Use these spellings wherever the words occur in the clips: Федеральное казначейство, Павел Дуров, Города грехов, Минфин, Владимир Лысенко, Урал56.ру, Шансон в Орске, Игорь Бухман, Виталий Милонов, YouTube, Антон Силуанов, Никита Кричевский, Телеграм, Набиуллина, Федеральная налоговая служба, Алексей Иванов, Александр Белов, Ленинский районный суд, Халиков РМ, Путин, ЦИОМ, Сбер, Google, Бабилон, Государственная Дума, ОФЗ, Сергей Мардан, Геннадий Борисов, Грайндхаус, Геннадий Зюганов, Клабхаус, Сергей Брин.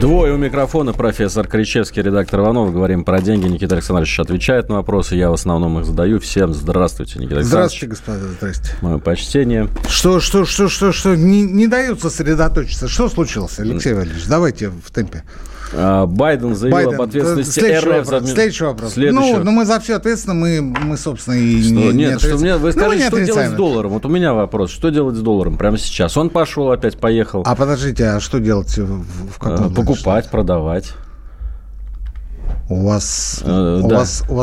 Двое у микрофона, профессор Кричевский, редактор Иванов. Говорим про деньги. Никита Александрович отвечает на вопросы. Я в основном их задаю. Всем здравствуйте, Никита Александрович. Здравствуйте, господа. Здрасте. Мое почтение. Что? Не дают сосредоточиться. Что случилось, Алексей Валерьевич? Давайте в темпе. Байден заявил об ответственности РФ за... Следующий вопрос. Мы за все ответственны, мы собственно, и что? Нет, что мне... Вы скажите, что делать с долларом? Вот у меня вопрос. Что делать с долларом прямо сейчас? Он поехал. А подождите, а что делать? В каком покупать, продавать. У вас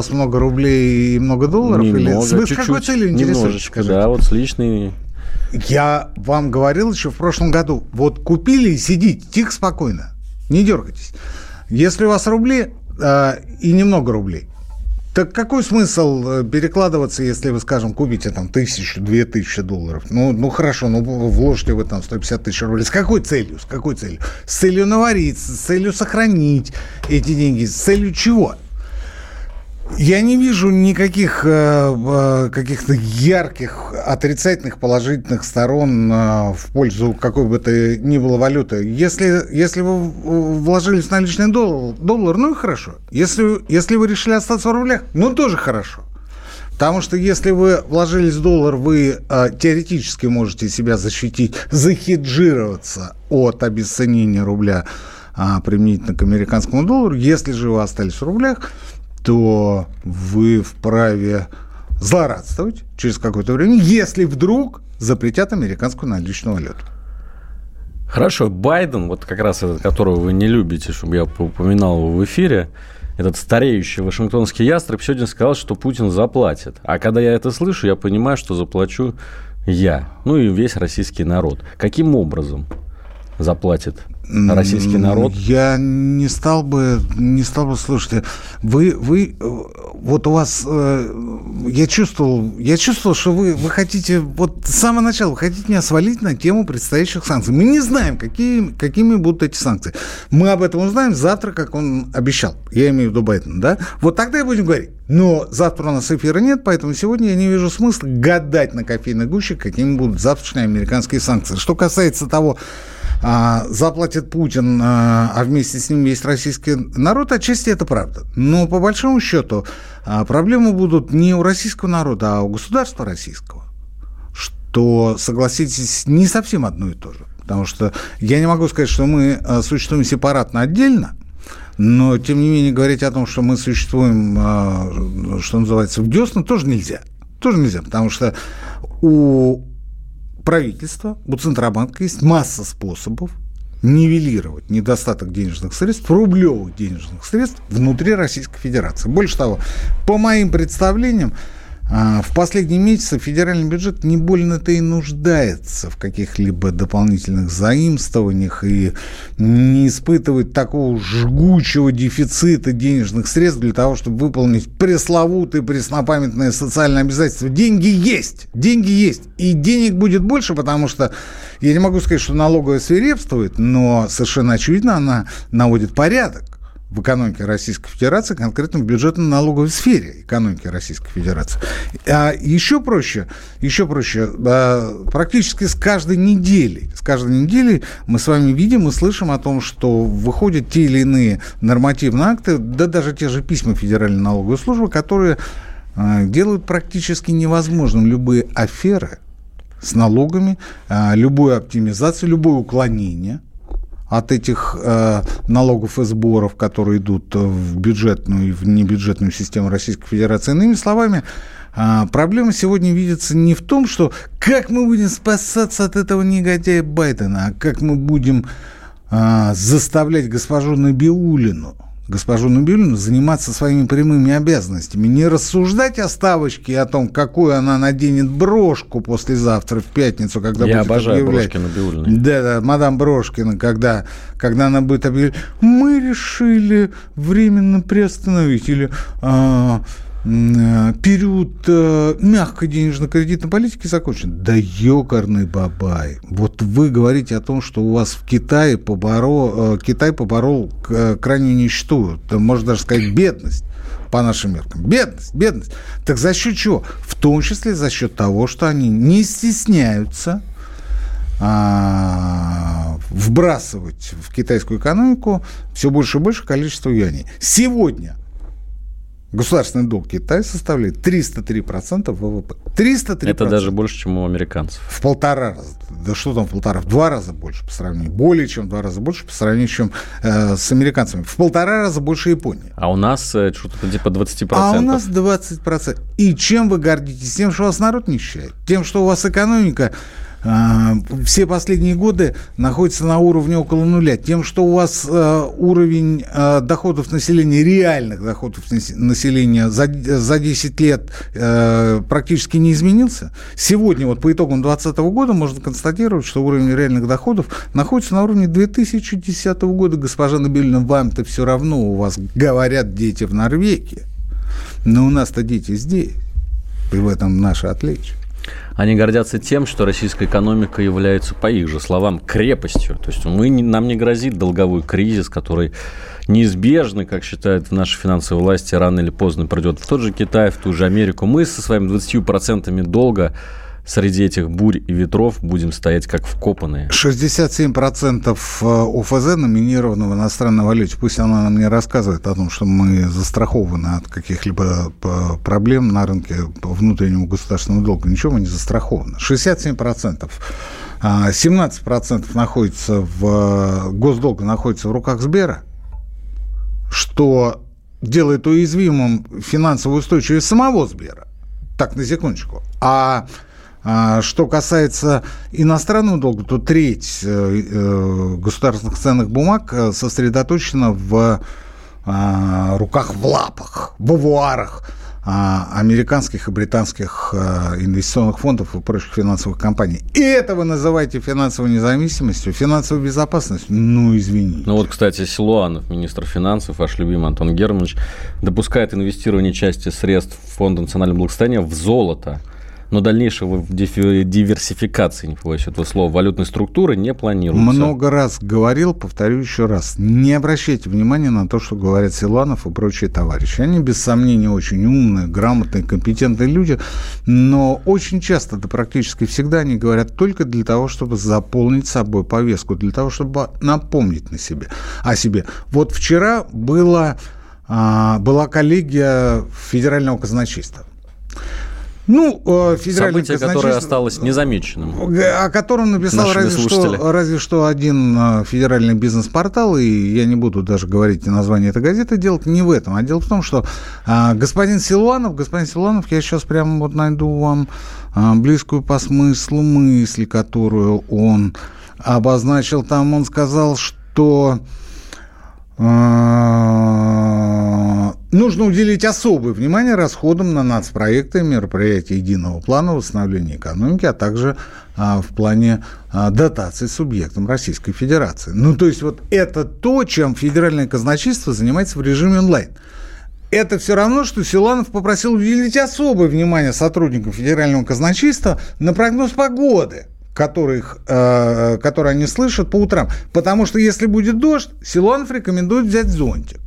много рублей и много долларов? Немного, или... Вы с какой целью интересуетесь? Да, вот с личной... Я вам говорил еще в прошлом году. Вот купили и сидите, тихо, спокойно. Не дергайтесь. Если у вас рубли и немного рублей, так какой смысл перекладываться, если вы, скажем, купите там 1000, 2000 долларов? Ну хорошо, вложите вы там 150 тысяч рублей. С какой целью? С целью навариться, с целью сохранить эти деньги. С целью чего? Я не вижу никаких каких-то ярких, отрицательных, положительных сторон в пользу какой бы то ни было валюты. Если вы вложились в наличный доллар, ну и хорошо. Если вы решили остаться в рублях, ну тоже хорошо. Потому что если вы вложились в доллар, вы теоретически можете себя защитить, захеджироваться от обесценения рубля применительно к американскому доллару. Если же вы остались в рублях, то вы вправе злорадствовать через какое-то время, если вдруг запретят американскую наличную валюту. Хорошо. Байден, вот как раз этот, которого вы не любите, чтобы я упоминал его в эфире, этот стареющий вашингтонский ястреб сегодня сказал, что Путин заплатит. А когда я это слышу, я понимаю, что заплачу я, ну и весь российский народ. Каким образом заплатит российский народ? Я не стал бы слушать. Вы вот у вас я чувствовал, что вы хотите вот с самого начала меня свалить на тему предстоящих санкций. Мы не знаем, какими будут эти санкции. Мы об этом узнаем завтра, как он обещал. Я имею в виду Байдена, да? Вот тогда и будем говорить. Но завтра у нас эфира нет, поэтому сегодня я не вижу смысла гадать на кофейной гуще, какими будут завтрашние американские санкции. Что касается того, заплатит Путин, а вместе с ним весь российский народ, отчасти это правда. Но по большому счету проблемы будут не у российского народа, а у государства российского, что, согласитесь, не совсем одно и то же. Потому что я не могу сказать, что мы существуем сепаратно, отдельно, но, тем не менее, говорить о том, что мы существуем, что называется, в десна, тоже нельзя, потому что у правительства, у Центробанка есть масса способов нивелировать недостаток денежных средств, рублевых денежных средств внутри Российской Федерации. Больше того, по моим представлениям, в последние месяцы федеральный бюджет не больно-то и нуждается в каких-либо дополнительных заимствованиях и не испытывает такого жгучего дефицита денежных средств для того, чтобы выполнить пресловутые, преснопамятные социальные обязательства. Деньги есть. И денег будет больше, потому что я не могу сказать, что налоговая свирепствует, но совершенно очевидно, она наводит порядок в экономике Российской Федерации, конкретно в бюджетно-налоговой сфере экономики Российской Федерации. А еще проще, практически с каждой недели мы с вами видим и слышим о том, что выходят те или иные нормативные акты, да даже те же письма Федеральной налоговой службы, которые делают практически невозможным любые аферы с налогами, любую оптимизацию, любое уклонение от этих налогов и сборов, которые идут в бюджетную и в небюджетную систему Российской Федерации. Иными словами, проблема сегодня видится не в том, что как мы будем спасаться от этого негодяя Байдена, а как мы будем заставлять госпожу Набиуллину заниматься своими прямыми обязанностями, не рассуждать о ставочке и о том, какую она наденет брошку послезавтра в пятницу, когда я будет обожаю объявлять. Брошки Набиуллиной. Да, мадам Брошкина, когда она будет объявлять, мы решили временно приостановить или период мягкой денежно-кредитной политики закончен. Да ёкарный бабай. Вот вы говорите о том, что у вас в Китае Китай поборол крайнюю нищету, можно даже сказать бедность по нашим меркам. Бедность. Так за счет чего? В том числе за счет того, что они не стесняются вбрасывать в китайскую экономику все больше и больше количество юаней. Сегодня государственный долг Китая составляет 303% ВВП. 303%. Это даже больше, чем у американцев. В полтора раза. Да что там в полтора? В два раза больше по сравнению. Более чем в два раза больше по сравнению, чем с американцами. В полтора раза больше Японии. А у нас что-то типа 20%. А у нас 20%. И чем вы гордитесь? Тем, что у вас народ нищает. Тем, что у вас экономика все последние годы находится на уровне около нуля. Тем, что у вас уровень доходов населения, реальных доходов населения за 10 лет практически не изменился. Сегодня, вот по итогам 2020 года, можно констатировать, что уровень реальных доходов находится на уровне 2010 года. Госпожа Набиуллина, вам-то все равно, у вас говорят дети в Норвегии. Но у нас-то дети здесь. И в этом наше отличие. Они гордятся тем, что российская экономика является, по их же словам, крепостью. То есть нам не грозит долговой кризис, который неизбежно, как считают наши финансовые власти, рано или поздно придет в тот же Китай, в ту же Америку. Мы со своими 20% долга среди этих бурь и ветров будем стоять как вкопанные. 67% ОФЗ номинировано в иностранной валюте. Пусть она нам не рассказывает о том, что мы застрахованы от каких-либо проблем на рынке внутреннего государственного долга. Ничего мы не застрахованы. 67%. 17% госдолга находится в руках Сбера, что делает уязвимым финансовую устойчивость самого Сбера. Так, на секундочку. Что касается иностранного долга, то треть государственных ценных бумаг сосредоточена в руках, в лапах, в бувуарах американских и британских инвестиционных фондов и прочих финансовых компаний. И это вы называете финансовой независимостью, финансовой безопасностью? Ну, извините. Ну, вот, кстати, Силуанов, министр финансов, ваш любимый Антон Германович, допускает инвестирование части средств Фонда национального благосостояния в золото. Но дальнейшего диверсификации, не побоюсь этого слова, валютной структуры не планируется. Много раз говорил, повторю еще раз. Не обращайте внимания на то, что говорят Силуанов и прочие товарищи. Они, без сомнения, очень умные, грамотные, компетентные люди, но очень часто, да практически всегда, они говорят только для того, чтобы заполнить собой повестку, для того, чтобы напомнить о себе. Вот вчера была коллегия Федерального казначейства. Ну, федеральное событие, которое осталось незамеченным. О котором написал разве что один федеральный бизнес-портал, и я не буду даже говорить название этой газеты. Дело не в этом, а дело в том, что господин Силуанов, я сейчас прямо вот найду вам близкую по смыслу мысль, которую он обозначил там. Он сказал, что нужно уделить особое внимание расходам на нацпроекты, мероприятия единого плана восстановления экономики, а также в плане дотаций субъектам Российской Федерации. Ну, то есть, вот это то, чем федеральное казначейство занимается в режиме онлайн. Это все равно, что Силуанов попросил уделить особое внимание сотрудникам федерального казначейства на прогноз погоды, которые они слышат по утрам. Потому что если будет дождь, Силуанов рекомендует взять зонтик.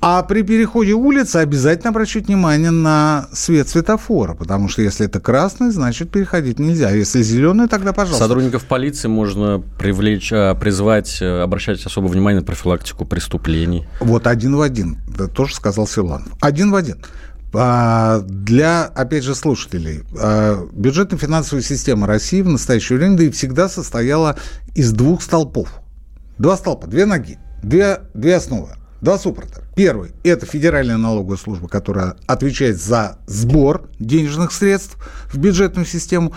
А при переходе улицы обязательно обращать внимание на свет светофора, потому что если это красный, значит, переходить нельзя. А если зеленый, тогда, пожалуйста. Сотрудников полиции можно призвать, обращать особое внимание на профилактику преступлений. Вот один в один. Это тоже сказал Силуанов. Один в один. Для, опять же, слушателей, бюджетно-финансовая система России в настоящее время, да и всегда, состояла из двух столпов. Два столпа, две ноги, две основы. Два суппорта. Первый – это Федеральная налоговая служба, которая отвечает за сбор денежных средств в бюджетную систему.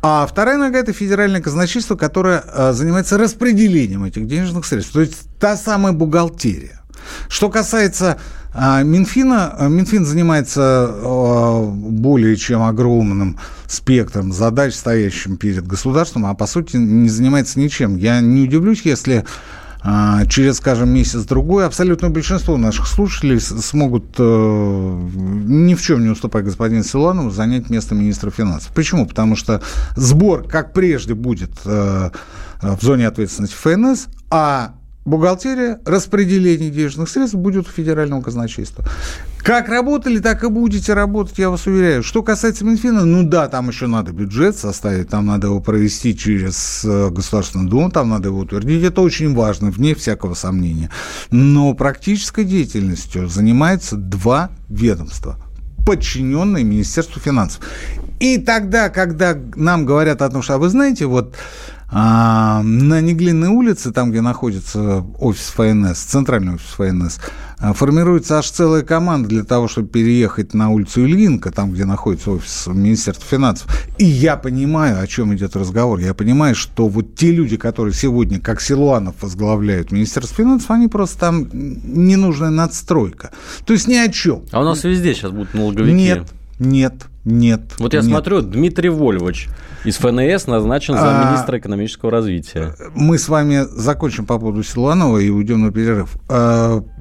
А вторая нога – это Федеральное казначейство, которое занимается распределением этих денежных средств. То есть та самая бухгалтерия. Что касается Минфина, Минфин занимается более чем огромным спектром задач, стоящим перед государством, а по сути не занимается ничем. Я не удивлюсь, если через, скажем, месяц-другой абсолютное большинство наших слушателей смогут, ни в чем не уступая господину Силуанову, занять место министра финансов. Почему? Потому что сбор, как прежде, будет в зоне ответственности ФНС, а бухгалтерия, распределение денежных средств будет у Федерального казначейства. Как работали, так и будете работать, я вас уверяю. Что касается Минфина, ну да, там еще надо бюджет составить, там надо его провести через Государственную Думу, там надо его утвердить. Это очень важно, вне всякого сомнения. Но практической деятельностью занимаются два ведомства, подчиненные Министерству финансов. И тогда, когда нам говорят о том, что, а вы знаете, вот на Неглинной улице, там, где находится офис ФНС, центральный офис ФНС, формируется аж целая команда для того, чтобы переехать на улицу Ильинка, там, где находится офис Министерства финансов. И я понимаю, о чем идет разговор. Я понимаю, что вот те люди, которые сегодня, как Силуанов, возглавляют Министерство финансов, они просто там ненужная надстройка. То есть ни о чем. А у нас везде сейчас будут налоговики. Нет. Вот я смотрю, Дмитрий Вольвович из ФНС назначен замминистра экономического развития. Мы с вами закончим по поводу Силуанова и уйдем на перерыв.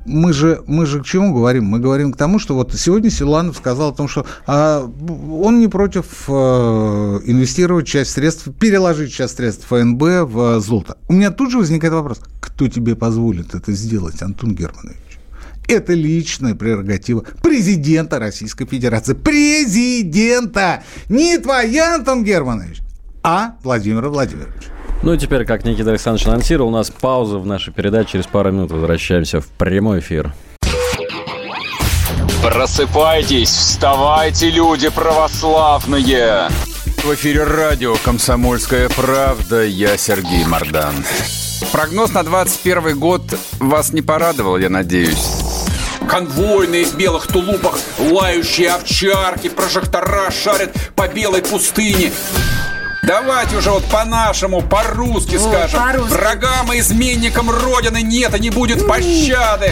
Мы же к чему говорим? Мы говорим к тому, что вот сегодня Силуанов сказал о том, что он не против инвестировать часть средств, переложить часть средств ФНБ в золото. У меня тут же возникает вопрос, кто тебе позволит это сделать, Антон Германович? Это личная прерогатива президента Российской Федерации. Президента! Не твоя, Антон Германович, а Владимира Владимировича. Ну и теперь, как Никита Александрович анонсировал, у нас пауза в нашей передаче. Через пару минут возвращаемся в прямой эфир. Просыпайтесь, вставайте, люди православные! В эфире радио «Комсомольская правда». Я Сергей Мардан. Прогноз на 2021 год вас не порадовал, я надеюсь. Конвойные в белых тулупах, лающие овчарки, прожектора шарят по белой пустыне. Давайте уже вот по-нашему, по-русски скажем. По-русски. Врагам и изменникам Родины нет и не будет пощады.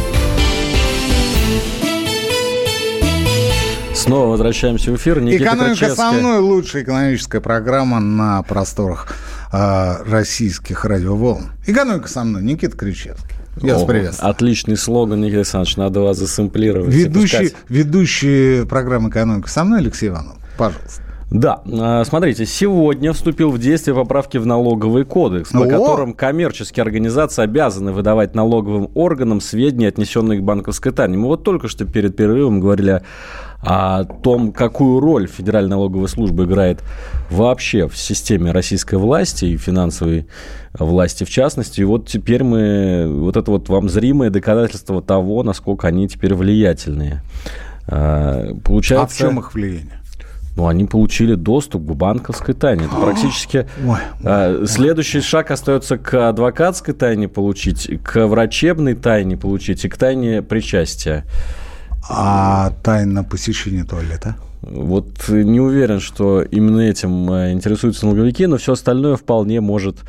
Снова возвращаемся в эфир. Никита Кричевский. «Экономика» — самая лучшая экономическая программа на просторах российских радиоволн. «Экономика» со мной, Никита Кричевский. Я вас приветствую. Отличный слоган, Никита Александрович, надо вас засэмплировать. Ведущий программы «Экономика» со мной, Алексей Иванов. Пожалуйста. Да, смотрите, сегодня вступил в действие поправки в налоговый кодекс, по которым коммерческие организации обязаны выдавать налоговым органам сведения, отнесенные к банковской тайне. Мы вот только что перед перерывом говорили о том, какую роль Федеральная налоговая служба играет вообще в системе российской власти и финансовой власти в частности. И вот теперь мы, вот это вот вам зримое доказательство того, насколько они теперь влиятельные. Получается, а в чем их влияние? Ну, они получили доступ к банковской тайне. Это практически следующий шаг остается к адвокатской тайне получить, к врачебной тайне получить и к тайне причастия. А тайна посещения туалета? Вот не уверен, что именно этим интересуются налоговики, но все остальное вполне может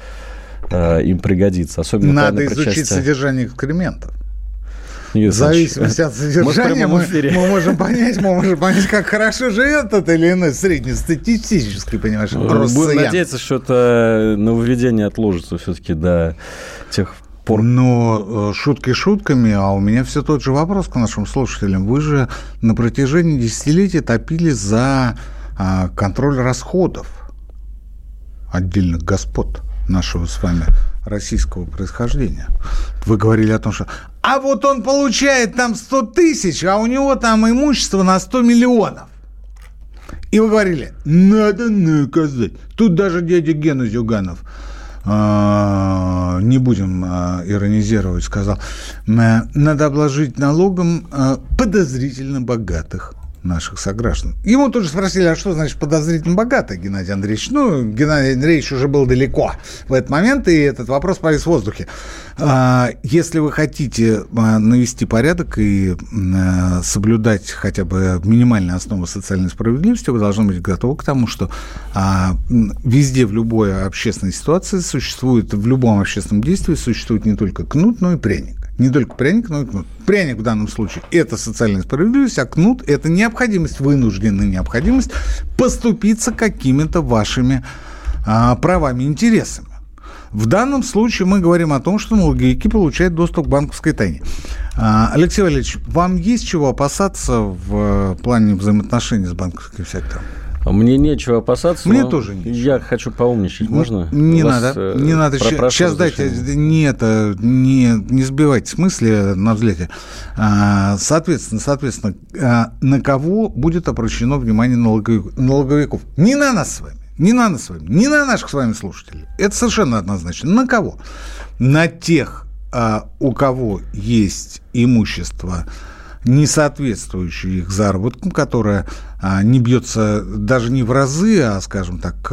им пригодиться. Особенно надо изучить содержание экскрементов. В зависимости от содержания мы можем понять, как хорошо живет тот или иной среднестатистический, понимаешь, россиян. Будем надеяться, что это нововведение отложится все-таки до тех пор. Но шутки шутками, а у меня все тот же вопрос к нашим слушателям. Вы же на протяжении десятилетий топили за контроль расходов отдельных господ нашего с вами российского происхождения. Вы говорили о том, что а вот он получает там 100 тысяч, а у него там имущество на 100 миллионов. И вы говорили, надо наказать. Тут даже дядя Гена Зюганов, не будем иронизировать, сказал, надо обложить налогом подозрительно богатых наших сограждан. Ему тоже спросили, а что значит подозрительно богато, Геннадий Андреевич? Ну, Геннадий Андреевич уже был далеко в этот момент, и этот вопрос повис в воздухе. Если вы хотите навести порядок и соблюдать хотя бы минимальные основы социальной справедливости, вы должны быть готовы к тому, что везде, в любой общественной ситуации существует, в любом общественном действии существует не только кнут, но и пряник. Не только пряник, но и кнут. Пряник в данном случае – это социальная справедливость, а кнут – это необходимость, вынужденная необходимость поступиться какими-то вашими правами и интересами. В данном случае мы говорим о том, что налоговики получают доступ к банковской тайне. Алексей Валерьевич, вам есть чего опасаться в плане взаимоотношений с банковским сектором? Мне нечего опасаться. Мне тоже нечего. Я хочу поумничать. Можно? Не надо. Не надо. Сейчас дайте. Не сбивайте с мысли на взгляде. Соответственно, на кого будет обращено внимание налоговиков? Не на нас с вами. Не на наших с вами слушателей. Это совершенно однозначно. На кого? На тех, у кого есть имущество, не соответствующие их заработкам, которая не бьется даже не в разы, а, скажем так,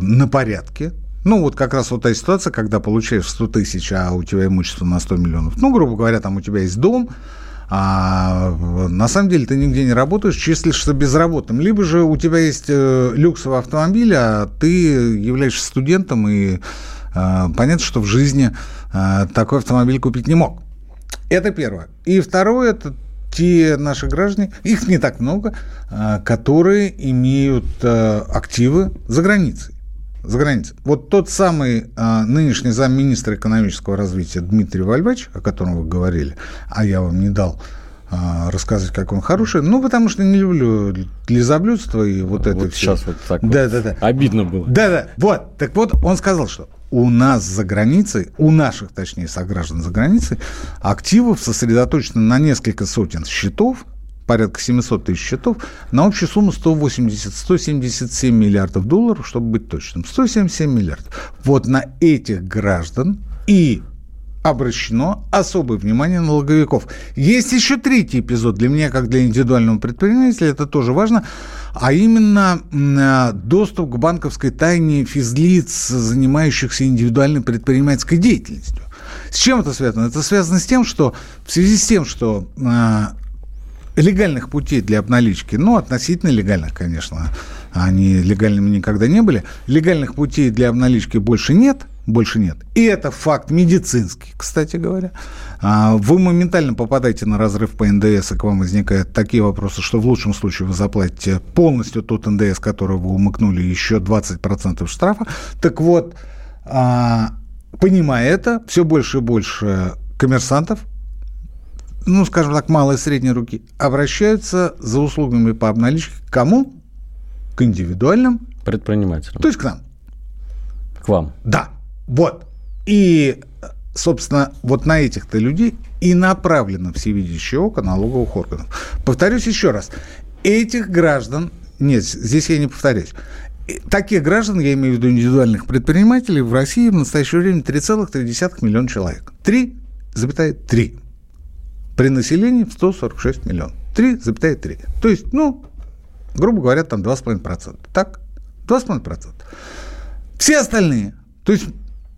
на порядке. Ну, вот как раз вот та ситуация, когда получаешь 100 тысяч, а у тебя имущество на 100 миллионов. Ну, грубо говоря, там у тебя есть дом, а на самом деле ты нигде не работаешь, числишься безработным. Либо же у тебя есть люксовый автомобиль, а ты являешься студентом, и понятно, что в жизни такой автомобиль купить не мог. Это первое. И второе – это те наши граждане, их не так много, которые имеют активы за границей. Вот тот самый нынешний замминистра экономического развития Дмитрий Вальвач, о котором вы говорили, а я вам не дал рассказывать, как он хороший, ну, потому что не люблю лизоблюдство и вот это все. Сейчас вот так обидно было. Вот, так вот, он сказал, что у нас за границей, у наших, точнее, сограждан за границей, активов сосредоточено на несколько сотен счетов, порядка 700 тысяч счетов, на общую сумму 177 миллиардов долларов, чтобы быть точным, 177 миллиардов. Вот на этих граждан и обращено особое внимание налоговиков. Есть еще третий эпизод для меня, как для индивидуального предпринимателя, это тоже важно, а именно доступ к банковской тайне физлиц, занимающихся индивидуальной предпринимательской деятельностью. С чем это связано? Это связано с тем, что в связи с тем, что легальных путей для обналички, ну, относительно легальных, конечно, они легальными никогда не были, легальных путей для обналички больше нет. И это факт медицинский, кстати говоря. Вы моментально попадаете на разрыв по НДС, и к вам возникают такие вопросы, что в лучшем случае вы заплатите полностью тот НДС, который вы умыкнули, еще 20% штрафа. Так вот, понимая это, все больше и больше коммерсантов, ну, скажем так, малой и средней руки, обращаются за услугами по обналичке к кому? К индивидуальным предпринимателям. То есть к нам. К вам. Да. Вот. И, собственно, вот на этих-то людей и направлено всевидящее око налоговых органов. Повторюсь еще раз. Этих граждан... Нет, здесь я не повторюсь. Таких граждан, я имею в виду индивидуальных предпринимателей, в России в настоящее время 3,3 миллиона человек. 3,3. При населении в 146 миллионов. 3,3. То есть, ну, грубо говоря, там 2,5%. Так? 2,5%. Все остальные... То есть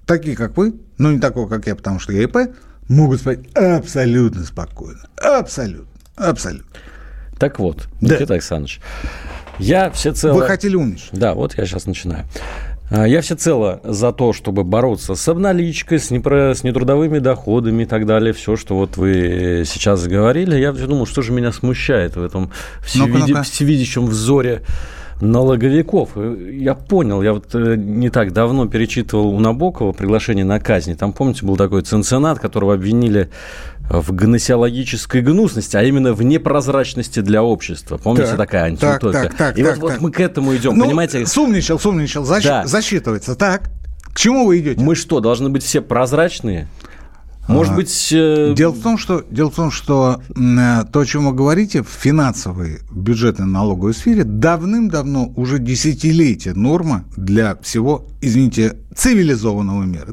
такие, как вы, но не такого, как я, потому что я ИП, могут спать абсолютно спокойно. Абсолютно. Так вот, да. Никита Александрович, я всецело... Вы хотели умничать. Да, вот я сейчас начинаю. Я всецело за то, чтобы бороться с обналичкой, с нетрудовыми доходами и так далее. Все, что вот вы сейчас говорили. Я думал, что же меня смущает в этом всевидящем взоре налоговиков. Я понял, я вот не так давно перечитывал у Набокова «Приглашение на казнь». Там, помните, был такой Ценцинат, которого обвинили в гносеологической гнусности, а именно в непрозрачности для общества. Помните, такая антиутопия? Так, мы к этому идем, ну, понимаете? Сумничал, да. Засчитывается. Так, к чему вы идете? Мы что, должны быть все прозрачные? Может быть... Дело в том, что то, о чем вы говорите, в финансовой, бюджетной, налоговой сфере давным-давно, уже десятилетия норма для всего, извините, цивилизованного мира.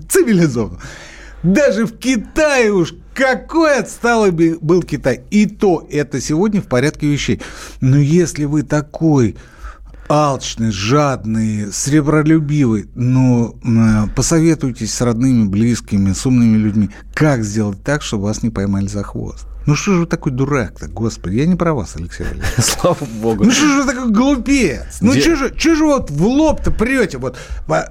Даже в Китае уж какой отсталый был Китай. И то это сегодня в порядке вещей. Но если вы такой алчный, жадный, сребролюбивый, но посоветуйтесь с родными, близкими, с умными людьми, как сделать так, чтобы вас не поймали за хвост. Ну что же вы такой дурак-то, господи, я не про вас, Алексей Валерьевич. Слава богу. Ну что же вы такой глупец? Ну что же вот в лоб-то прете? Вот.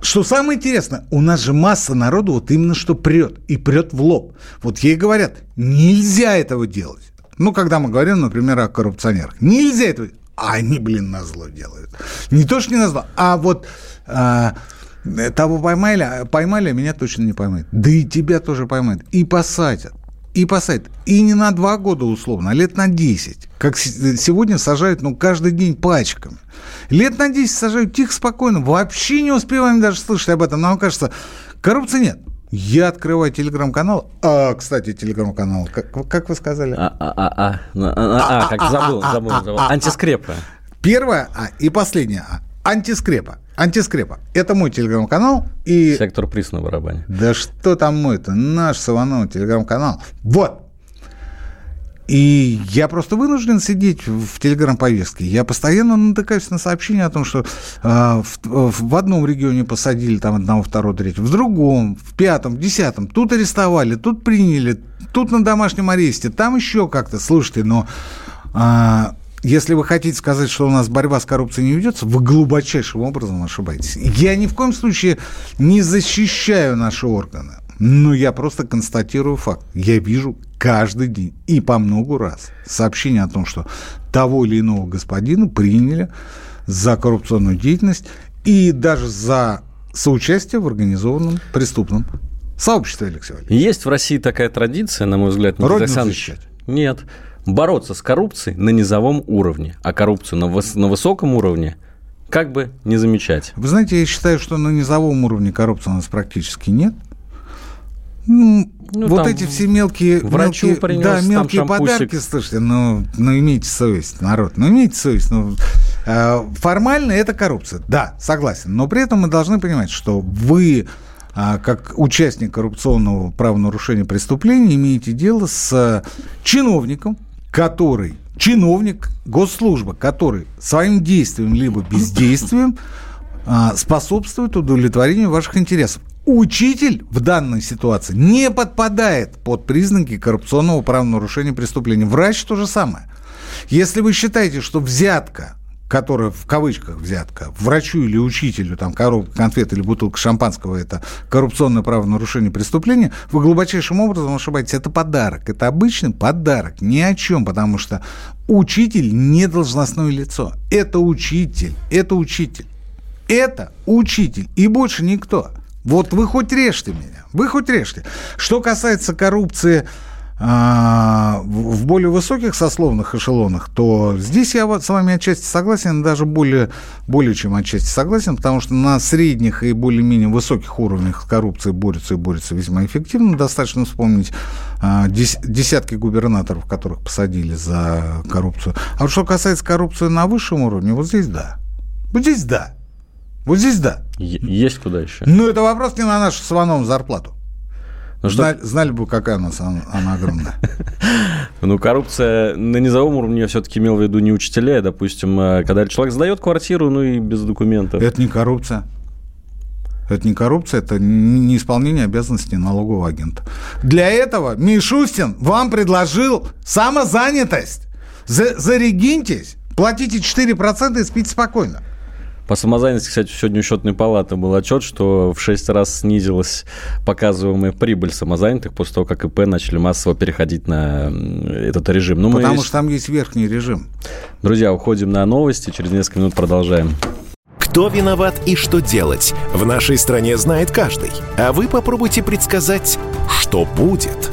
Что самое интересное, у нас же масса народу вот именно что прет, и прет в лоб. Вот ей говорят, нельзя этого делать. Ну, когда мы говорим, например, о коррупционерах. Нельзя этого делать. А они, блин, назло делают. Не то, что не назло, а вот... Того поймали, а меня точно не поймают. Да и тебя тоже поймают. И посадят. И не на 2 года условно, а лет на 10. Как сегодня сажают, каждый день пачками. Лет на 10 сажают тихо, спокойно. Вообще не успеваем даже слышать об этом. Нам кажется, коррупции нет. Я открываю телеграм-канал. А, кстати, телеграм-канал. Как вы сказали? Как забыл. Антискрепа. Первое А и последнее А. Антискрепа. Это мой телеграм-канал и... Сектор приз на барабане. Да что там мой-то? Наш с Ивановым телеграм-канал. Вот. И я просто вынужден сидеть в телеграм-повестке. Я постоянно натыкаюсь на сообщения о том, что в одном регионе посадили там одного, второго, третьего, в другом, в 5, в 10. Тут арестовали, тут приняли, тут на домашнем аресте, там еще как-то. Слушайте, но... Если вы хотите сказать, что у нас борьба с коррупцией не ведется, вы глубочайшим образом ошибаетесь. Я ни в коем случае не защищаю наши органы, но я просто констатирую факт. Я вижу каждый день и по много раз сообщение о том, что того или иного господина приняли за коррупционную деятельность и даже за соучастие в организованном преступном сообществе, Алексей Валерьевич. Есть в России такая традиция, на мой взгляд, Никита Александрович? Родину защищать? Нет. Бороться с коррупцией на низовом уровне, а коррупцию на высоком уровне как бы не замечать. Вы знаете, я считаю, что на низовом уровне коррупции у нас практически нет. Вот эти все мелкие принес, да, мелкие подарки, слушайте, имейте совесть, народ, имейте совесть. Формально это коррупция, да, согласен, но при этом мы должны понимать, что вы... как участник коррупционного правонарушения преступления, имеете дело с чиновником, который, чиновник госслужбы, который своим действием либо бездействием способствует удовлетворению ваших интересов. Учитель в данной ситуации не подпадает под признаки коррупционного правонарушения преступления. Врач то же самое. Если вы считаете, что взятка, которая в кавычках взятка, врачу или учителю, там, коробка конфет или бутылка шампанского, это коррупционное правонарушение преступления, вы глубочайшим образом ошибаетесь. Это подарок. Это обычный подарок. Ни о чем, потому что учитель не должностное лицо. Это учитель. И больше никто. Вот вы хоть режьте меня. Что касается коррупции... в более высоких сословных эшелонах, то здесь я с вами отчасти согласен, даже более чем отчасти согласен, потому что на средних и более-менее высоких уровнях коррупции борются весьма эффективно. Достаточно вспомнить десятки губернаторов, которых посадили за коррупцию. А вот что касается коррупции на высшем уровне, вот здесь да. Есть куда еще. Но это вопрос не на нашу с Ивановым зарплату. Знали бы, какая у нас она огромная. Коррупция на низовом уровне, я все-таки имел в виду не учителя, а, допустим, когда человек сдает квартиру, и без документов. Это не коррупция. Это не исполнение обязанностей налогового агента. Для этого Мишустин вам предложил самозанятость. Зарегиньтесь, платите 4% и спите спокойно. По самозанятости, кстати, сегодня у счетной палаты был отчет, что в 6 раз снизилась показываемая прибыль самозанятых после того, как ИП начали массово переходить на этот режим. Потому что там есть верхний режим. Друзья, уходим на новости, через несколько минут продолжаем. Кто виноват и что делать? В нашей стране знает каждый. А вы попробуйте предсказать, что будет.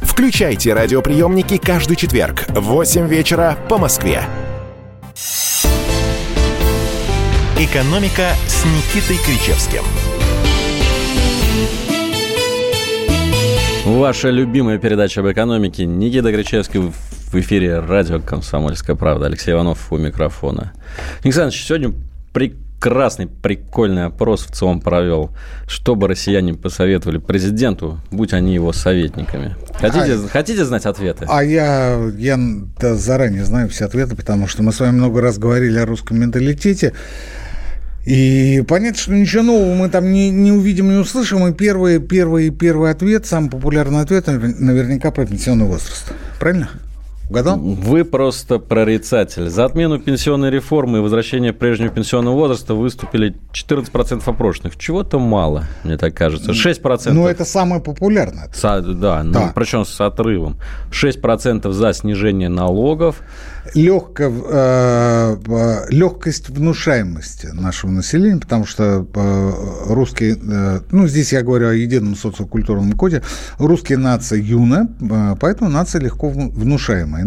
Включайте радиоприемники каждый четверг в 8 вечера по Москве. «Экономика» с Никитой Кричевским. Ваша любимая передача об экономике. Никита Кричевский в эфире радио «Комсомольская правда». Алексей Иванов у микрофона. Николай Александрович, сегодня прекрасный, прикольный опрос в ЦИОМ провел. Что бы россияне посоветовали президенту, будь они его советниками? Хотите знать ответы? Я заранее знаю все ответы, потому что мы с вами много раз говорили о русском менталитете. И понятно, что ничего нового мы там не увидим, не услышим. И первый ответ, самый популярный ответ, наверняка про пенсионный возраст. Правильно? Угадал? Вы просто прорицатель. За отмену пенсионной реформы и возвращение прежнего пенсионного возраста выступили 14% опрошенных. Чего-то мало, мне так кажется. 6%. Ну, это самое популярное. Да. Причем с отрывом. 6% за снижение налогов. Легкость внушаемости нашего населения, потому что русские... здесь я говорю о едином социокультурном коде. Русские нация юна, поэтому нация легко внушаемая.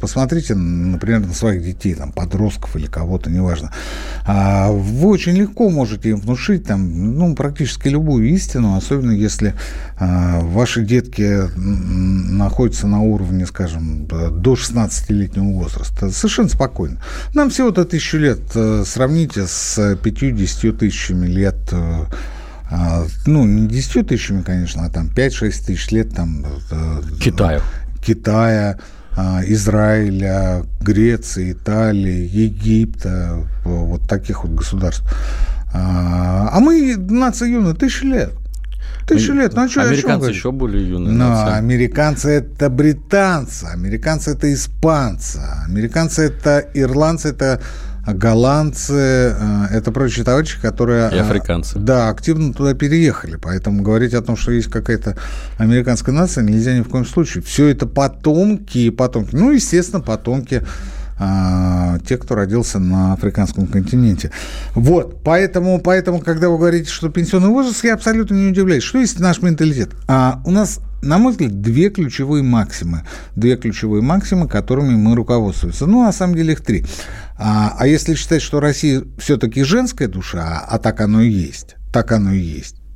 Посмотрите, например, на своих детей, там, подростков или кого-то, неважно. Вы очень легко можете им внушить там, практически любую истину, особенно если ваши детки находятся на уровне, скажем, до 16-летнего возраста. Совершенно спокойно. Нам всего-то 1000 лет. Сравните с 50-10 тысячами лет... не 10 тысячами, конечно, а там 5-6 тысяч лет там... Китая, Израиля, Греции, Италии, Египта, вот таких вот государств. А мы нация юная, 1000 лет. 1000 лет, ну а что, американцы еще более юные. Американцы – это британцы, американцы – это испанцы, американцы – это ирландцы, это голландцы, это прочие товарищи, которые... И африканцы. Да, активно туда переехали. Поэтому говорить о том, что есть какая-то американская нация, нельзя ни в коем случае. Все это потомки. Естественно, потомки тех, кто родился на африканском континенте. Вот. Поэтому, когда вы говорите, что пенсионный возраст, я абсолютно не удивляюсь. Что есть наш менталитет? У нас... На мой взгляд, две ключевые максимы, которыми мы руководствуемся. На самом деле их три. А если считать, что Россия все-таки женская душа, а так оно и есть,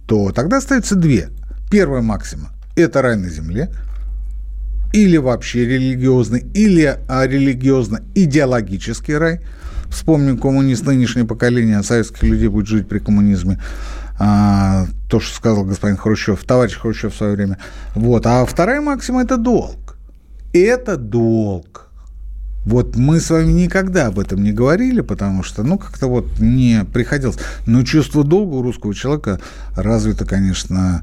то тогда остается две. Первая максима – это рай на земле, или вообще религиозный, или религиозно-идеологический рай. Вспомним коммунист, нынешнее поколение советских людей будет жить при коммунизме. То, что сказал господин Хрущев, товарищ Хрущев в свое время. Вот. А вторая максима – это долг. Вот мы с вами никогда об этом не говорили, потому что, как-то вот не приходилось. Но чувство долга у русского человека развито, конечно,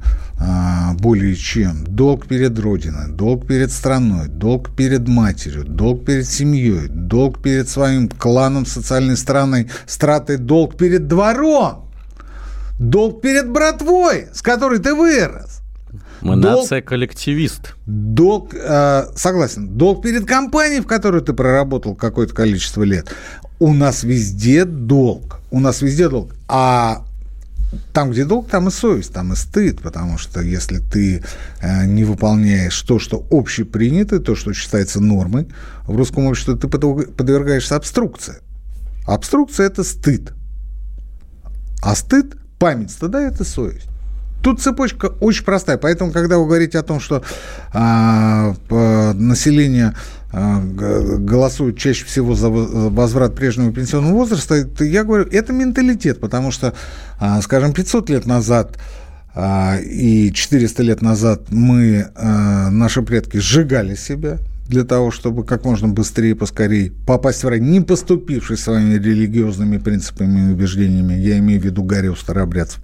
более чем. Долг перед Родиной, долг перед страной, долг перед матерью, долг перед семьей, долг перед своим кланом, социальной стратой, долг перед двором. Долг перед братвой, с которой ты вырос. Мы нация-коллективист. Согласен. Долг перед компанией, в которой ты проработал какое-то количество лет. У нас везде долг. А там, где долг, там и совесть, там и стыд. Потому что если ты не выполняешь то, что общепринято, то, что считается нормой в русском обществе, ты подвергаешься обструкции. Обструкция – это стыд. А стыд... Память стыда – это совесть. Тут цепочка очень простая. Поэтому, когда вы говорите о том, что население голосует чаще всего за возврат прежнего пенсионного возраста, я говорю, это менталитет. Потому что, скажем, 500 лет назад и 400 лет назад наши предки сжигали себя. для того, чтобы как можно быстрее, поскорее попасть в рай, не поступивший своими религиозными принципами и убеждениями, я имею в виду Гарри у старообрядцев.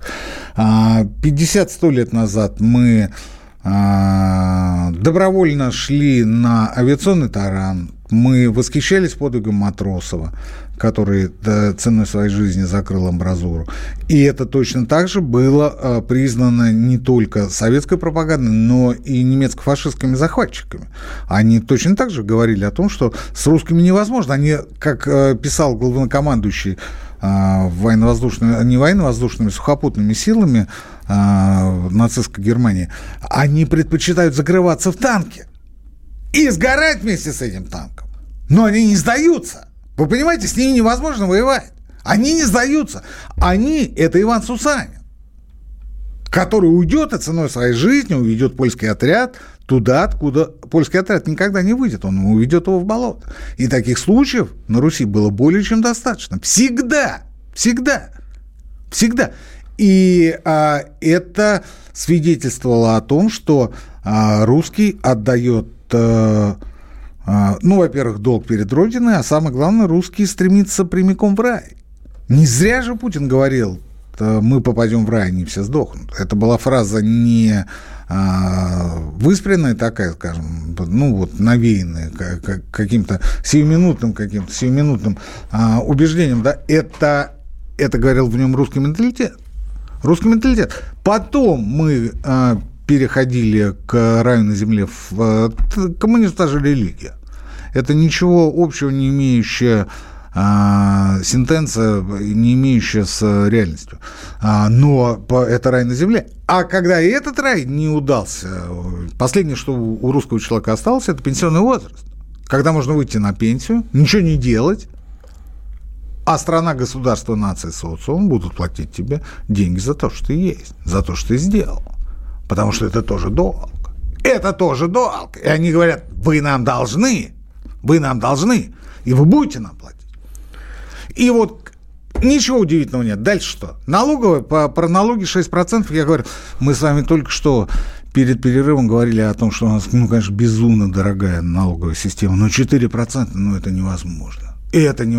50-100 лет назад мы добровольно шли на авиационный таран, мы восхищались подвигом Матросова, который ценой своей жизни закрыл амбразуру. И это точно так же было признано не только советской пропагандой, но и немецко-фашистскими захватчиками. Они точно так же говорили о том, что с русскими невозможно. Они, как писал главнокомандующий сухопутными силами нацистской Германии, они предпочитают закрываться в танке и сгорать вместе с этим танком. Но они не сдаются. Вы понимаете, с ними невозможно воевать. Они не сдаются. Они – это Иван Сусанин, который уйдет и ценой своей жизни уведет польский отряд туда, откуда польский отряд никогда не выйдет. Он уведет его в болото. И таких случаев на Руси было более чем достаточно. Всегда. И это свидетельствовало о том, что русский отдает... во-первых, долг перед Родиной, а самое главное, русские стремятся прямиком в рай. Не зря же Путин говорил, мы попадем в рай, они все сдохнут. Это была фраза не выспренная такая, скажем, навеянная каким-то сиюминутным убеждением. Да? Это говорил в нем русский менталитет. Потом мы... переходили к раю на земле. Коммунизм – та же религия. Это ничего общего не имеющая сентенция, не имеющая с реальностью. Но это рай на земле. А когда и этот рай не удался, последнее, что у русского человека осталось, это пенсионный возраст. Когда можно выйти на пенсию, ничего не делать, а страна, государство, нация, социум будут платить тебе деньги за то, что ты есть, за то, что ты сделал. Потому что это тоже долг. И они говорят, вы нам должны, и вы будете нам платить. И вот ничего удивительного нет. Дальше что? Налоговая, про налоги 6%, я говорю, мы с вами только что перед перерывом говорили о том, что у нас, конечно, безумно дорогая налоговая система, но 4%, это невозможно. Алексей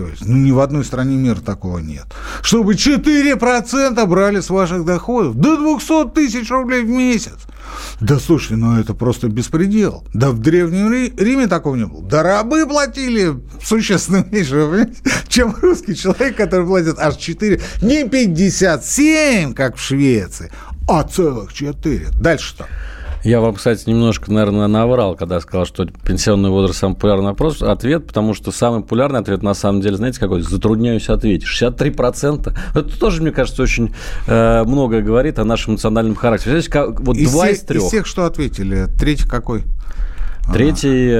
Валерьевич, ни в одной стране мира такого нет. Чтобы 4% брали с ваших доходов, до 200 тысяч рублей в месяц. Да слушай, это просто беспредел. Да в Древнем Риме такого не было. Да рабы платили существенно меньше, чем русский человек, который платит аж 4, не 57, как в Швеции, а целых 4. Дальше что? Я вам, кстати, немножко, наверное, наврал, когда сказал, что пенсионный возраст – самый популярный вопрос. Ответ, потому что самый популярный ответ, на самом деле, знаете, какой? Затрудняюсь ответить. 63%. Это тоже, мне кажется, очень многое говорит о нашем национальном характере. Знаете, из 2 из 3. Из всех, что ответили, третий какой? Третий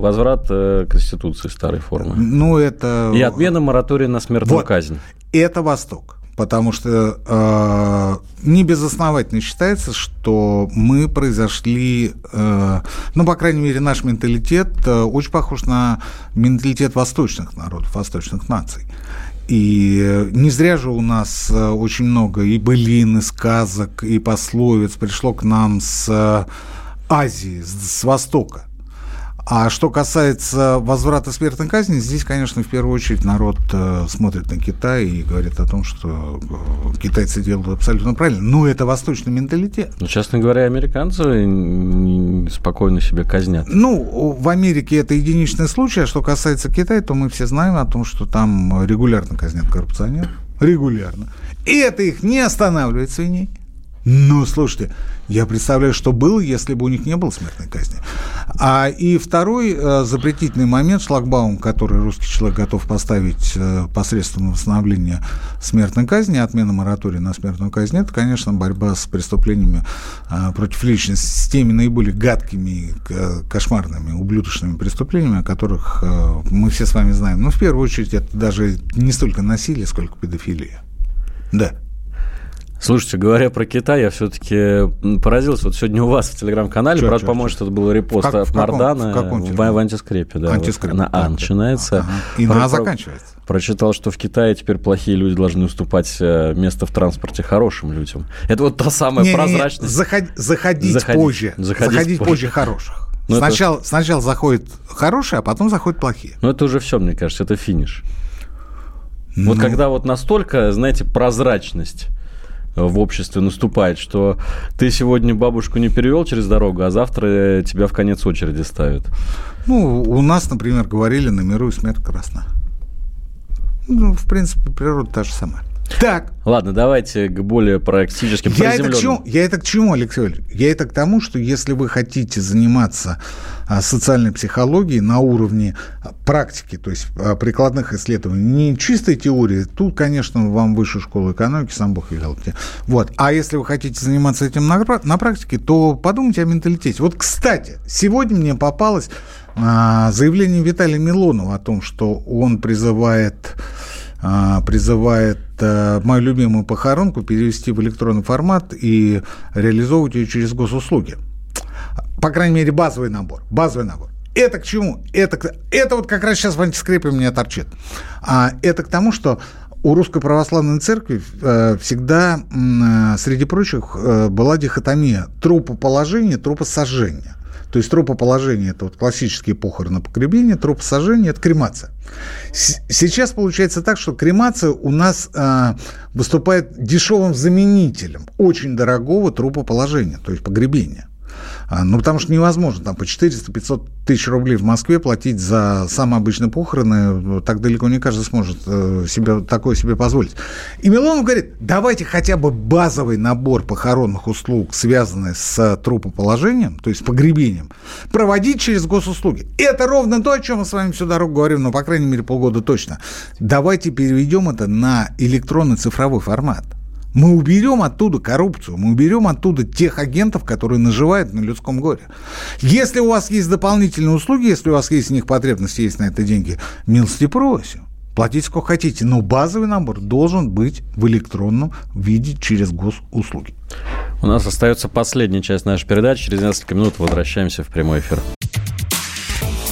возврат Конституции старой формы. Это... И отмена моратория на смертную казнь. Это Восток. Потому что не безосновательно считается, что мы произошли, по крайней мере, наш менталитет очень похож на менталитет восточных народов, восточных наций. И не зря же у нас очень много и былин, и сказок, и пословиц пришло к нам с Азии, с Востока. А что касается возврата смертной казни, здесь, конечно, в первую очередь народ смотрит на Китай и говорит о том, что китайцы делают абсолютно правильно. Но это восточный менталитет. Честно говоря, американцы спокойно себя казнят. В Америке это единичный случай. А что касается Китая, то мы все знаем о том, что там регулярно казнят коррупционеров. И это их не останавливает, свиней. Слушайте, я представляю, что было, если бы у них не было смертной казни. И второй запретительный момент, шлагбаум, который русский человек готов поставить посредством восстановления смертной казни, отмена моратория на смертную казнь, это, конечно, борьба с преступлениями против личности, с теми наиболее гадкими, кошмарными, ублюдочными преступлениями, о которых мы все с вами знаем. В первую очередь, это даже не столько насилие, сколько педофилия. Да. Слушайте, говоря про Китай, я все-таки поразился. Сегодня у вас в Телеграм-канале, правда, по-моему, что это был репост от Мардана в антискрепе. Да, антискреп. На «А» начинается. Ага. И на «А» заканчивается. Прочитал, что в Китае теперь плохие люди должны уступать место в транспорте хорошим людям. Это та самая прозрачность. Заходить позже хороших. Сначала заходят хорошие, а потом заходят плохие. Но это уже все, мне кажется, это финиш. Ну... Вот когда вот настолько, знаете, прозрачность в обществе наступает, что ты сегодня бабушку не перевел через дорогу, а завтра тебя в конец очереди ставят. Ну, у нас, например, говорили: на миру и смерть красна. Ну, в принципе, природа та же самая. Так. Ладно, давайте к более практическим, приземленным. Я это к чему, Алексей Валерьевич? Я это к тому, что если вы хотите заниматься социальной психологией на уровне практики, то есть прикладных исследований, не чистой теории, тут, конечно, вам Высшая школа экономики, сам Бог велел. Вот. А если вы хотите заниматься этим на практике, то подумайте о менталитете. Вот, кстати, сегодня мне попалось заявление Виталия Милонова о том, что он призывает мою любимую похоронку перевести в электронный формат и реализовывать ее через госуслуги. По крайней мере, базовый набор. Это к чему? Это вот как раз сейчас в антискрепе у меня торчит. Это к тому, что у Русской Православной Церкви всегда, среди прочих, была дихотомия трупоположения, трупосожжения. То есть трупоположение – это вот классические похороны погребения, трупосожжение – это кремация. Сейчас получается так, что кремация у нас выступает дешевым заменителем очень дорогого трупоположения, то есть погребения. Ну, потому что невозможно там по 400-500 тысяч рублей в Москве платить за самые обычные похороны. Так далеко не каждый сможет такое себе позволить. И Милонов говорит: давайте хотя бы базовый набор похоронных услуг, связанный с трупоположением, то есть погребением, проводить через госуслуги. Это ровно то, о чем мы с вами всю дорогу говорим, но, по крайней мере, полгода точно. Давайте переведем это на электронный цифровой формат. Мы уберем оттуда коррупцию, мы уберем оттуда тех агентов, которые наживают на людском горе. Если у вас есть дополнительные услуги, если у вас есть в них потребность, есть на это деньги, милости просим, платите сколько хотите. Но базовый набор должен быть в электронном виде через госуслуги. У нас остается последняя часть нашей передачи. Через несколько минут возвращаемся в прямой эфир.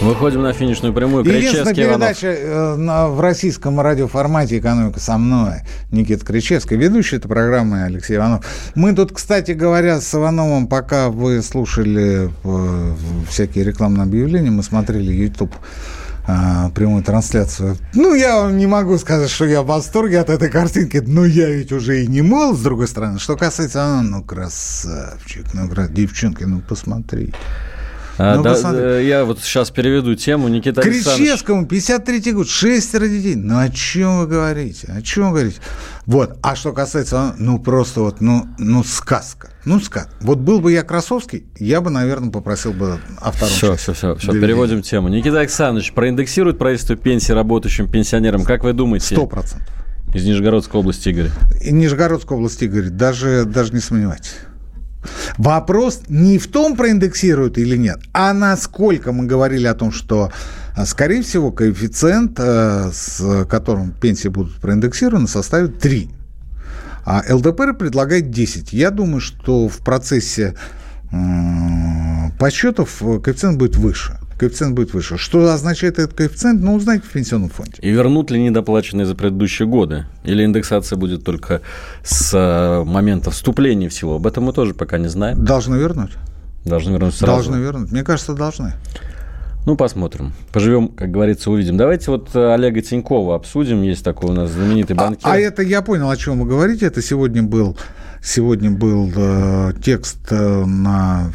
Выходим на финишную прямую. Единственная передача в российском радиоформате «Экономика» со мной, Никита Кричевский, ведущий этой программы Алексей Иванов. Мы тут, кстати говоря, с Ивановым, пока вы слушали всякие рекламные объявления, мы смотрели YouTube прямую трансляцию. Ну, я вам не могу сказать, что я в восторге от этой картинки, но я ведь уже и не мол, с другой стороны. Что касается, ну, красавчик, ну, девчонки, ну, посмотри. Я вот сейчас переведу тему. Никита Кричевскому 53-й год, 6 детей. Ну, о чем вы говорите? Вот. А что касается, сказка. Вот был бы я Красовский, я бы, наверное, попросил бы о втором. Все. Переводим тему. Никита Александрович, проиндексирует правительство пенсии работающим пенсионерам, как вы думаете? 100%. Из Нижегородской области, Игорь. Даже не сомневайтесь. Вопрос не в том, проиндексируют или нет, а насколько. Мы говорили о том, что, скорее всего, коэффициент, с которым пенсии будут проиндексированы, составит 3. А ЛДПР предлагает 10. Я думаю, что в процессе подсчетов коэффициент будет выше. Что означает этот коэффициент, узнаете в пенсионном фонде. И вернут ли недоплаченные за предыдущие годы? Или индексация будет только с момента вступления в силу? Об этом мы тоже пока не знаем. Должны вернуть сразу. Мне кажется, должны. Посмотрим. Поживем, как говорится, увидим. Давайте вот Олега Тинькова обсудим. Есть такой у нас знаменитый банкир. Это я понял, о чем вы говорите. Это сегодня был текст на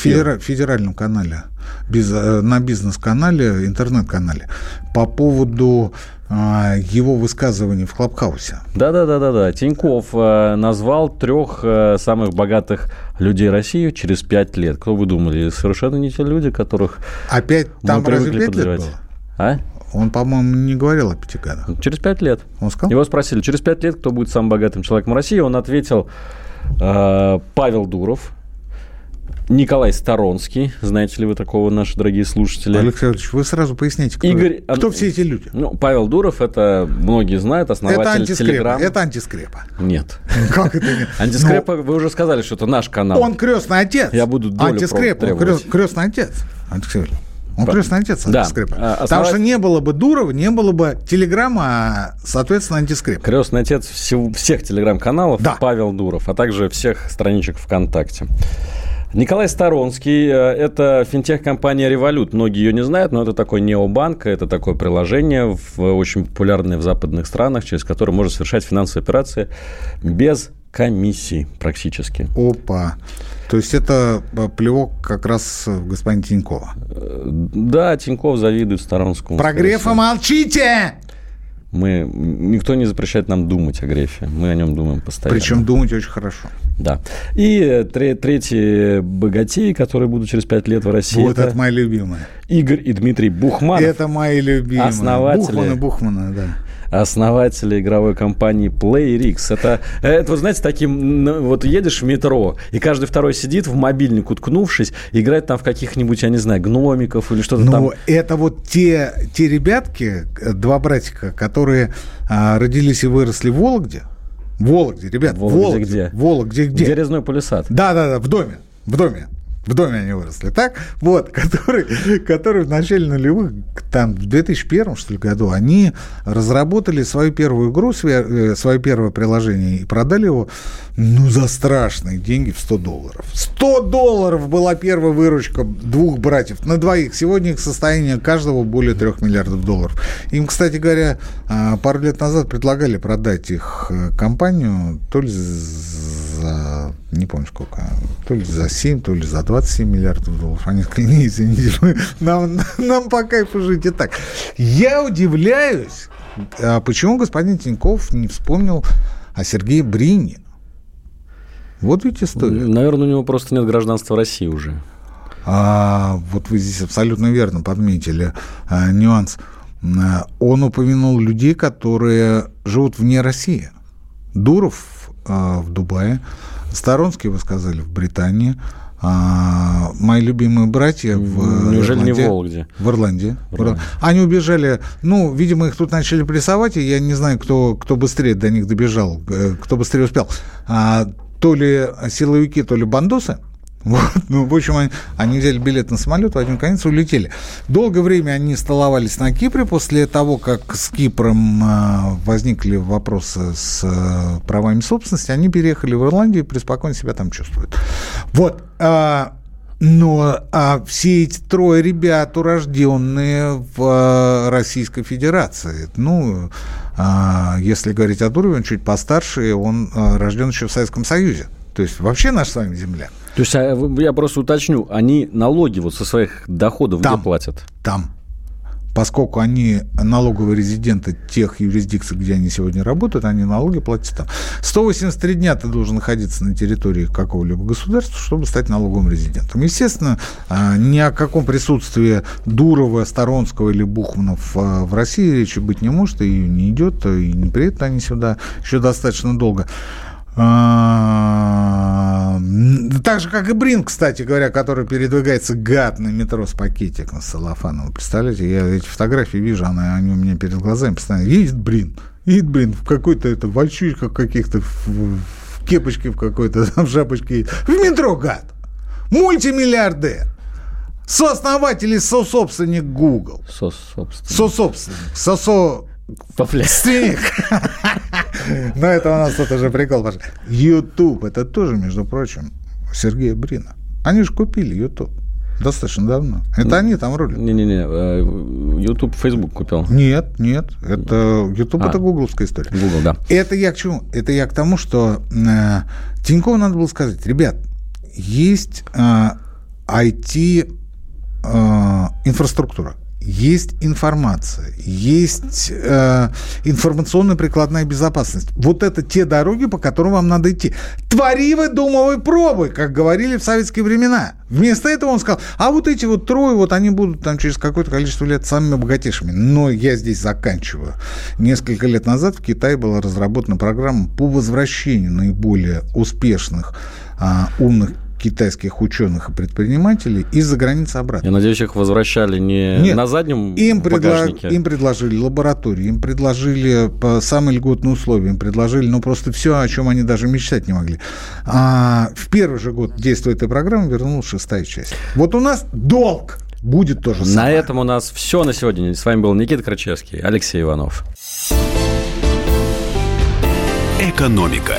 федеральном канале, на бизнес-канале, интернет-канале по поводу его высказываний в Клабхаусе. Да. Тиньков назвал 3 самых богатых людей России через 5 лет. Кто вы думали? Совершенно не те люди, которых опять там разве 5 лет было? Он, по-моему, не говорил о 5 годах. Через 5 лет. Он сказал? Его спросили, через 5 лет кто будет самым богатым человеком России? Он ответил, Павел Дуров, Николай Сторонский, знаете ли вы такого, наши дорогие слушатели? Алексей Ильич, вы сразу поясните, кто все эти люди? Ну, Павел Дуров, это многие знают, основатель Телеграма. Это антискрепа. Нет. Как это нет? Антискрепа, вы уже сказали, что это наш канал. Он крестный отец. Я буду долю требовать. Антискрепа, крестный отец. Алексей Ильич. Он крестный отец антискрепа. Да. Потому что не было бы Дурова, не было бы Телеграма, а, соответственно, антискреп. Крестный отец всех Телеграм-каналов, да. Павел Дуров, а также всех страничек ВКонтакте. Николай Сторонский – это финтех-компания «Револют». Многие ее не знают, но это такой необанк, это такое приложение, очень популярное в западных странах, через которое можно совершать финансовые операции без комиссии практически. Опа. То есть это плевок как раз господина Тинькова. Да, Тиньков завидует Сторонскому. Про Грефа молчите! Никто не запрещает нам думать о Грефе. Мы о нем думаем постоянно. Причем думать очень хорошо. Да. И третий богатей, которые будут через 5 лет в России. Вот это мои любимые. Игорь и Дмитрий Бухман. Это мои любимые. Бухмана, да. Основатели игровой компании Playrix. Это вот, знаете, таким... Вот едешь в метро, и каждый второй сидит в мобильник, уткнувшись, и играет там в каких-нибудь, я не знаю, гномиков или что-то там. Ну, это вот те ребятки, 2 братика, которые родились и выросли в Вологде. В Вологде. Вологде где? Где резной палисад. Да, в доме. В доме они выросли, так? Вот, которые в начале нулевых, там, в 2001, что ли, году, они разработали свою первую игру, свое первое приложение и продали его, за страшные деньги в $100. $100 была первая выручка 2 братьев на 2. Сегодня их состояние каждого более $3 миллиардов. Им, кстати говоря, пару лет назад предлагали продать их компанию то ли за, не помню сколько, то ли за 7, то ли за 2. $27 миллиардов. Они сказали, не, извините, нам по кайфу жить и так. Я удивляюсь, почему господин Тиньков не вспомнил о Сергее Брине. Вот ведь история. Наверное, у него просто нет гражданства России уже. Вот вы здесь абсолютно верно подметили нюанс. Он упомянул людей, которые живут вне России. Дуров в Дубае, Сторонский, вы сказали, в Британии, мои любимые братья в Ирландии. Они убежали. Ну, видимо, их тут начали прессовать, и я не знаю, кто быстрее до них добежал, кто быстрее успел. То ли силовики, то ли бандосы. В общем, они взяли билет на самолет, в один конец улетели. Долгое время они столовались на Кипре. После того, как с Кипром возникли вопросы с правами собственности, они переехали в Ирландию и преспокойно себя там чувствуют. Вот. Но все эти 3 ребят, урожденные в Российской Федерации, если говорить о Дурове, он чуть постарше, он рожден еще в Советском Союзе. То есть вообще наша с вами земля. То есть я просто уточню, они налоги со своих доходов там, где платят? Там. Поскольку они налоговые резиденты тех юрисдикций, где они сегодня работают, они налоги платят там. 183 дня ты должен находиться на территории какого-либо государства, чтобы стать налоговым резидентом. Естественно, ни о каком присутствии Дурова, Сторонского или Бухманов в России речи быть не может, и не идет, и не приедут они сюда еще достаточно долго. Так же, как и Брин, кстати говоря, который передвигается, гад, на метро с пакетиком с целлофаном. Представляете, я эти фотографии вижу, они у меня перед глазами постоянно. Едет Брин в какой-то вальчурках каких-то, в кепочке в какой-то, в шапочке. В метро, гад! Мультимиллиардер! Сооснователь и сособственник Google. Сособственник. Но это у нас тут уже прикол пошел. YouTube, это тоже, между прочим, Сергея Брина. Они же купили YouTube достаточно давно. Это они там рулят. Не-не-не, YouTube Facebook купил. Нет, это YouTube, это гугловская история. Google, да. Это я к чему? Это я к тому, что Тинькову надо было сказать, ребят, есть IT-инфраструктура. есть информация, есть информационно-прикладная безопасность. Вот это те дороги, по которым вам надо идти. Твори, выдумывай, пробуй, как говорили в советские времена. Вместо этого он сказал, а вот эти вот трое, вот они будут там через какое-то количество лет самыми богатейшими. Но я здесь заканчиваю. Несколько лет назад в Китае была разработана программа по возвращению наиболее успешных, умных китайских ученых и предпринимателей из-за границы обратно. Я надеюсь, их возвращали не Нет. на заднем багажнике. Им предложили лаборатории, им предложили самые льготные условия, им предложили просто все, о чем они даже мечтать не могли. А в первый же год действия этой программы вернулась 6-я часть. Вот у нас долг будет тоже самое. На этом у нас все на сегодня. С вами был Никита Кричевский, Алексей Иванов. Экономика.